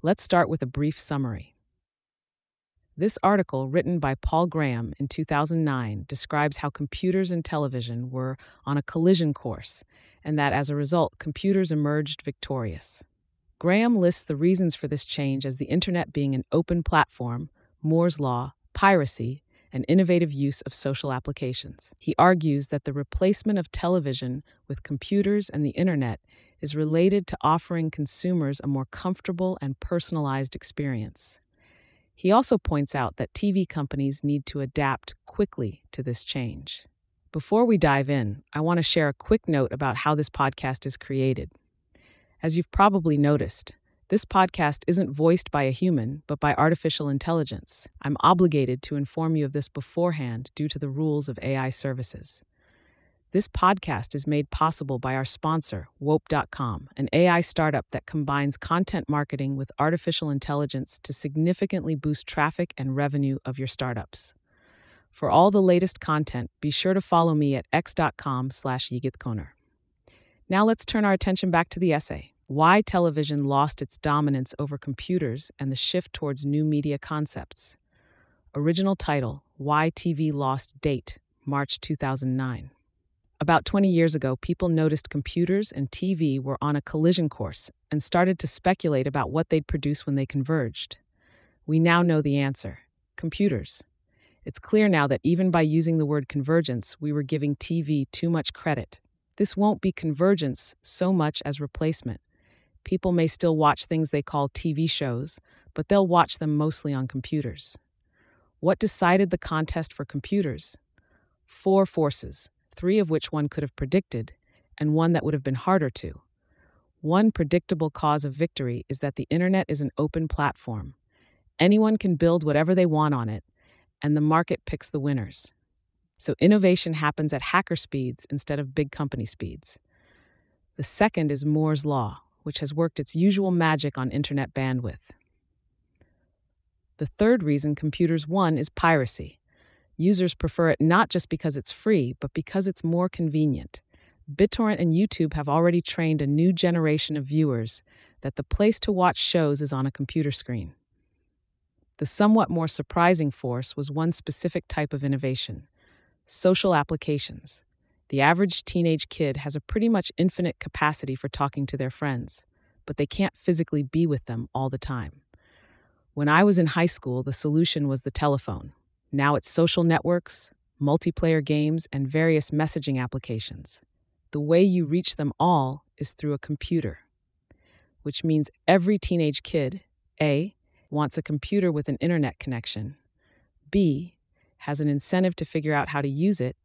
Let's start with a brief summary. This article, written by Paul Graham in 2009, describes how computers and television were on a collision course, and that as a result, computers emerged victorious. Graham lists the reasons for this change as the Internet being an open platform, Moore's Law, piracy, and innovative use of social applications. He argues that the replacement of television with computers and the Internet is related to offering consumers a more comfortable and personalized experience. He also points out that TV companies need to adapt quickly to this change. Before we dive in, I want to share a quick note about how this podcast is created. As you've probably noticed, this podcast isn't voiced by a human, but by artificial intelligence. I'm obligated to inform you of this beforehand due to the rules of AI services. This podcast is made possible by our sponsor, Wope.com, an AI startup that combines content marketing with artificial intelligence to significantly boost traffic and revenue of your startups. For all the latest content, be sure to follow me at x.com/yigitkoner. Now let's turn our attention back to the essay, Why Television Lost Its Dominance Over Computers and the Shift Towards New Media Concepts. Original title, Why TV Lost Date, March 2009. About 20 years ago, people noticed computers and TV were on a collision course and started to speculate about what they'd produce when they converged. We now know the answer: computers. It's clear now that even by using the word convergence, we were giving TV too much credit. This won't be convergence so much as replacement. People may still watch things they call TV shows, but they'll watch them mostly on computers. What decided the contest for computers? 4 forces. 3 of which one could have predicted, and one that would have been harder to. One predictable cause of victory is that the Internet is an open platform. Anyone can build whatever they want on it, and the market picks the winners. So innovation happens at hacker speeds instead of big company speeds. The second is Moore's Law, which has worked its usual magic on Internet bandwidth. The third reason computers won is piracy. Users prefer it not just because it's free, but because it's more convenient. BitTorrent and YouTube have already trained a new generation of viewers that the place to watch shows is on a computer screen. The somewhat more surprising force was one specific type of innovation: social applications. The average teenage kid has a pretty much infinite capacity for talking to their friends, but they can't physically be with them all the time. When I was in high school, the solution was the telephone. Now it's social networks, multiplayer games, and various messaging applications. The way you reach them all is through a computer, which means every teenage kid, A, wants a computer with an internet connection, B, has an incentive to figure out how to use it,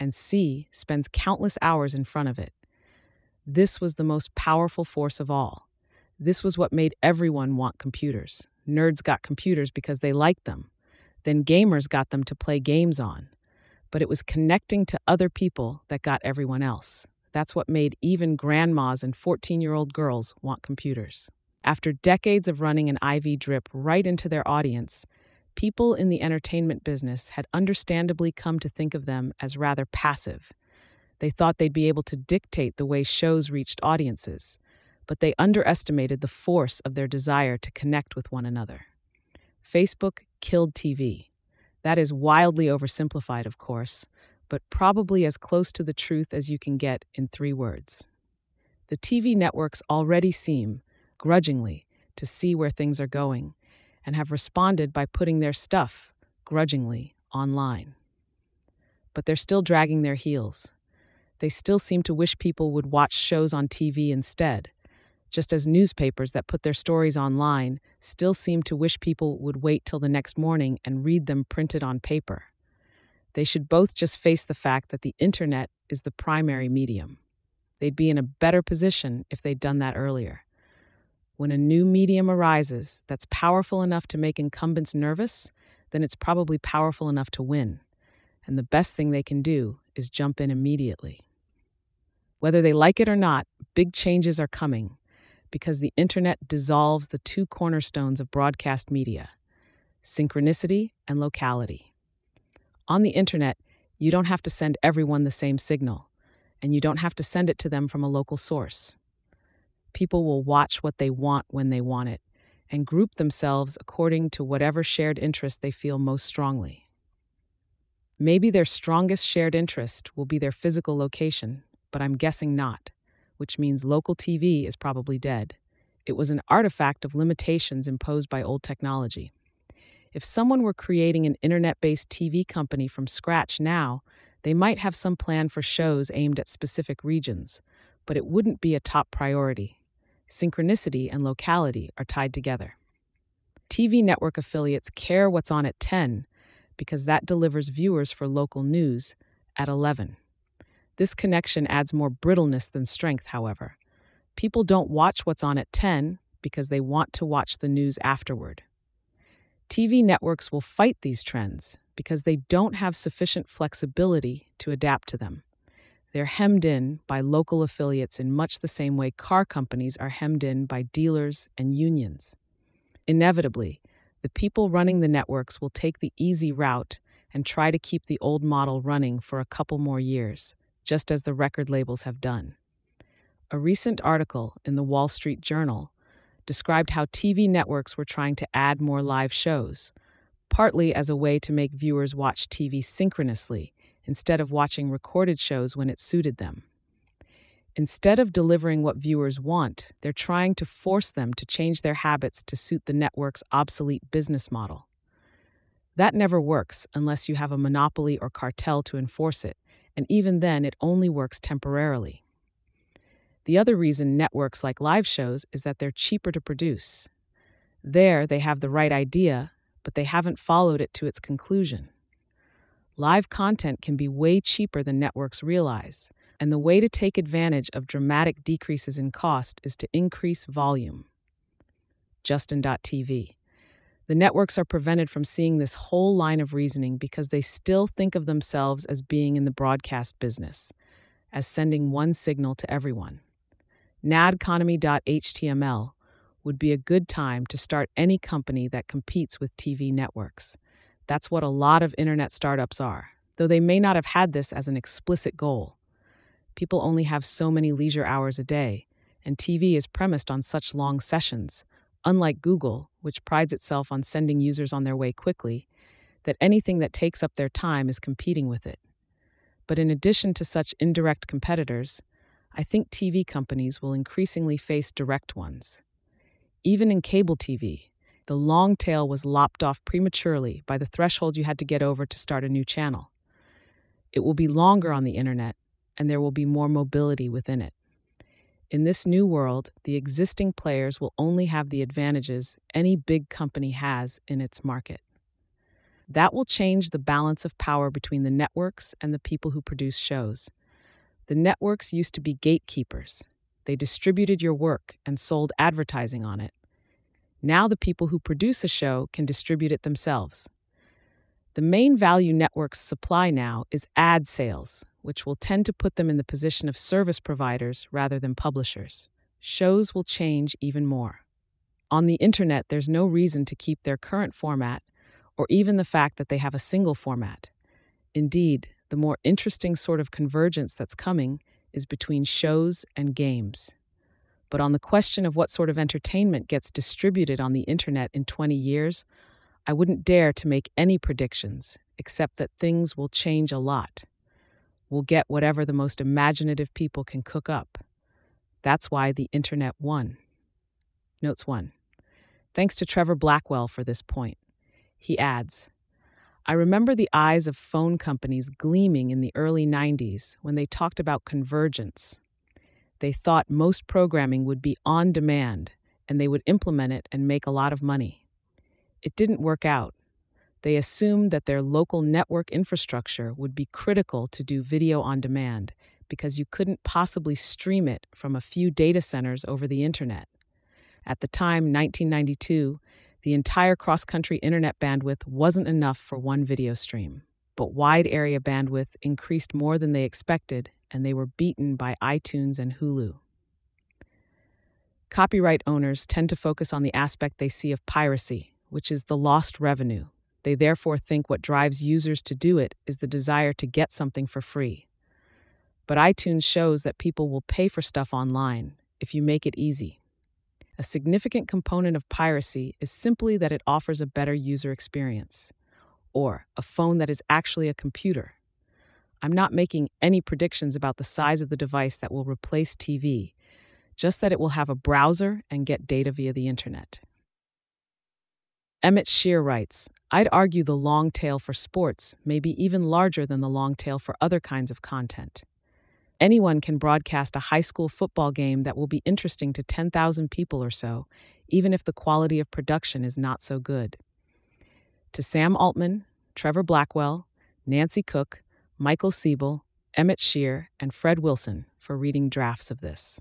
and C, spends countless hours in front of it. This was the most powerful force of all. This was what made everyone want computers. Nerds got computers because they liked them. Then gamers got them to play games on. But it was connecting to other people that got everyone else. That's what made even grandmas and 14-year-old girls want computers. After decades of running an IV drip right into their audience, people in the entertainment business had understandably come to think of them as rather passive. They thought they'd be able to dictate the way shows reached audiences, but they underestimated the force of their desire to connect with one another. Facebook killed TV. That is wildly oversimplified, of course, but probably as close to the truth as you can get in 3 words. The TV networks already seem, grudgingly, to see where things are going, and have responded by putting their stuff, grudgingly, online. But they're still dragging their heels. They still seem to wish people would watch shows on TV instead, just as newspapers that put their stories online still seem to wish people would wait till the next morning and read them printed on paper. They should both just face the fact that the internet is the primary medium. They'd be in a better position if they'd done that earlier. When a new medium arises that's powerful enough to make incumbents nervous, then it's probably powerful enough to win. And the best thing they can do is jump in immediately. Whether they like it or not, big changes are coming, because the internet dissolves the 2 cornerstones of broadcast media, synchronicity and locality. On the internet, you don't have to send everyone the same signal, and you don't have to send it to them from a local source. People will watch what they want when they want it, and group themselves according to whatever shared interest they feel most strongly. Maybe their strongest shared interest will be their physical location, but I'm guessing not, which means local TV is probably dead. It was an artifact of limitations imposed by old technology. If someone were creating an internet-based TV company from scratch now, they might have some plan for shows aimed at specific regions, but it wouldn't be a top priority. Synchronicity and locality are tied together. TV network affiliates care what's on at 10 because that delivers viewers for local news at 11. This connection adds more brittleness than strength, however. People don't watch what's on at 10 because they want to watch the news afterward. TV networks will fight these trends because they don't have sufficient flexibility to adapt to them. They're hemmed in by local affiliates in much the same way car companies are hemmed in by dealers and unions. Inevitably, the people running the networks will take the easy route and try to keep the old model running for a couple more years, just as the record labels have done. A recent article in the Wall Street Journal described how TV networks were trying to add more live shows, partly as a way to make viewers watch TV synchronously instead of watching recorded shows when it suited them. Instead of delivering what viewers want, they're trying to force them to change their habits to suit the network's obsolete business model. That never works unless you have a monopoly or cartel to enforce it, and even then it only works temporarily. The other reason networks like live shows is that they're cheaper to produce. There, they have the right idea, but they haven't followed it to its conclusion. Live content can be way cheaper than networks realize, and the way to take advantage of dramatic decreases in cost is to increase volume. Justin.tv. The networks are prevented from seeing this whole line of reasoning because they still think of themselves as being in the broadcast business, as sending one signal to everyone. Nadconomy.html would be a good time to start any company that competes with TV networks. That's what a lot of internet startups are, though they may not have had this as an explicit goal. People only have so many leisure hours a day, and TV is premised on such long sessions, unlike Google, which prides itself on sending users on their way quickly, that anything that takes up their time is competing with it. But in addition to such indirect competitors, I think TV companies will increasingly face direct ones. Even in cable TV, the long tail was lopped off prematurely by the threshold you had to get over to start a new channel. It will be longer on the internet, and there will be more mobility within it. In this new world, the existing players will only have the advantages any big company has in its market. That will change the balance of power between the networks and the people who produce shows. The networks used to be gatekeepers. They distributed your work and sold advertising on it. Now the people who produce a show can distribute it themselves. The main value networks supply now is ad sales, which will tend to put them in the position of service providers rather than publishers. Shows will change even more. On the internet, there's no reason to keep their current format or even the fact that they have a single format. Indeed, the more interesting sort of convergence that's coming is between shows and games. But on the question of what sort of entertainment gets distributed on the internet in 20 years, I wouldn't dare to make any predictions, except that things will change a lot. We'll get whatever the most imaginative people can cook up. That's why the internet won. Notes 1. Thanks to Trevor Blackwell for this point. He adds, I remember the eyes of phone companies gleaming in the early 90s when they talked about convergence. They thought most programming would be on demand, and they would implement it and make a lot of money. It didn't work out. They assumed that their local network infrastructure would be critical to do video on demand because you couldn't possibly stream it from a few data centers over the internet. At the time, 1992, the entire cross-country internet bandwidth wasn't enough for one video stream, but wide area bandwidth increased more than they expected, and they were beaten by iTunes and Hulu. Copyright owners tend to focus on the aspect they see of piracy, which is the lost revenue. They therefore think what drives users to do it is the desire to get something for free. But iTunes shows that people will pay for stuff online if you make it easy. a significant component of piracy is simply that it offers a better user experience, or a phone that is actually a computer. I'm not making any predictions about the size of the device that will replace TV, just that it will have a browser and get data via the internet. Emmett Shear writes, "I'd argue the long tail for sports may be even larger than the long tail for other kinds of content. Anyone can broadcast a high school football game that will be interesting to 10,000 people or so, even if the quality of production is not so good." To Sam Altman, Trevor Blackwell, Nancy Cook, Michael Siebel, Emmett Shear, and Fred Wilson for reading drafts of this.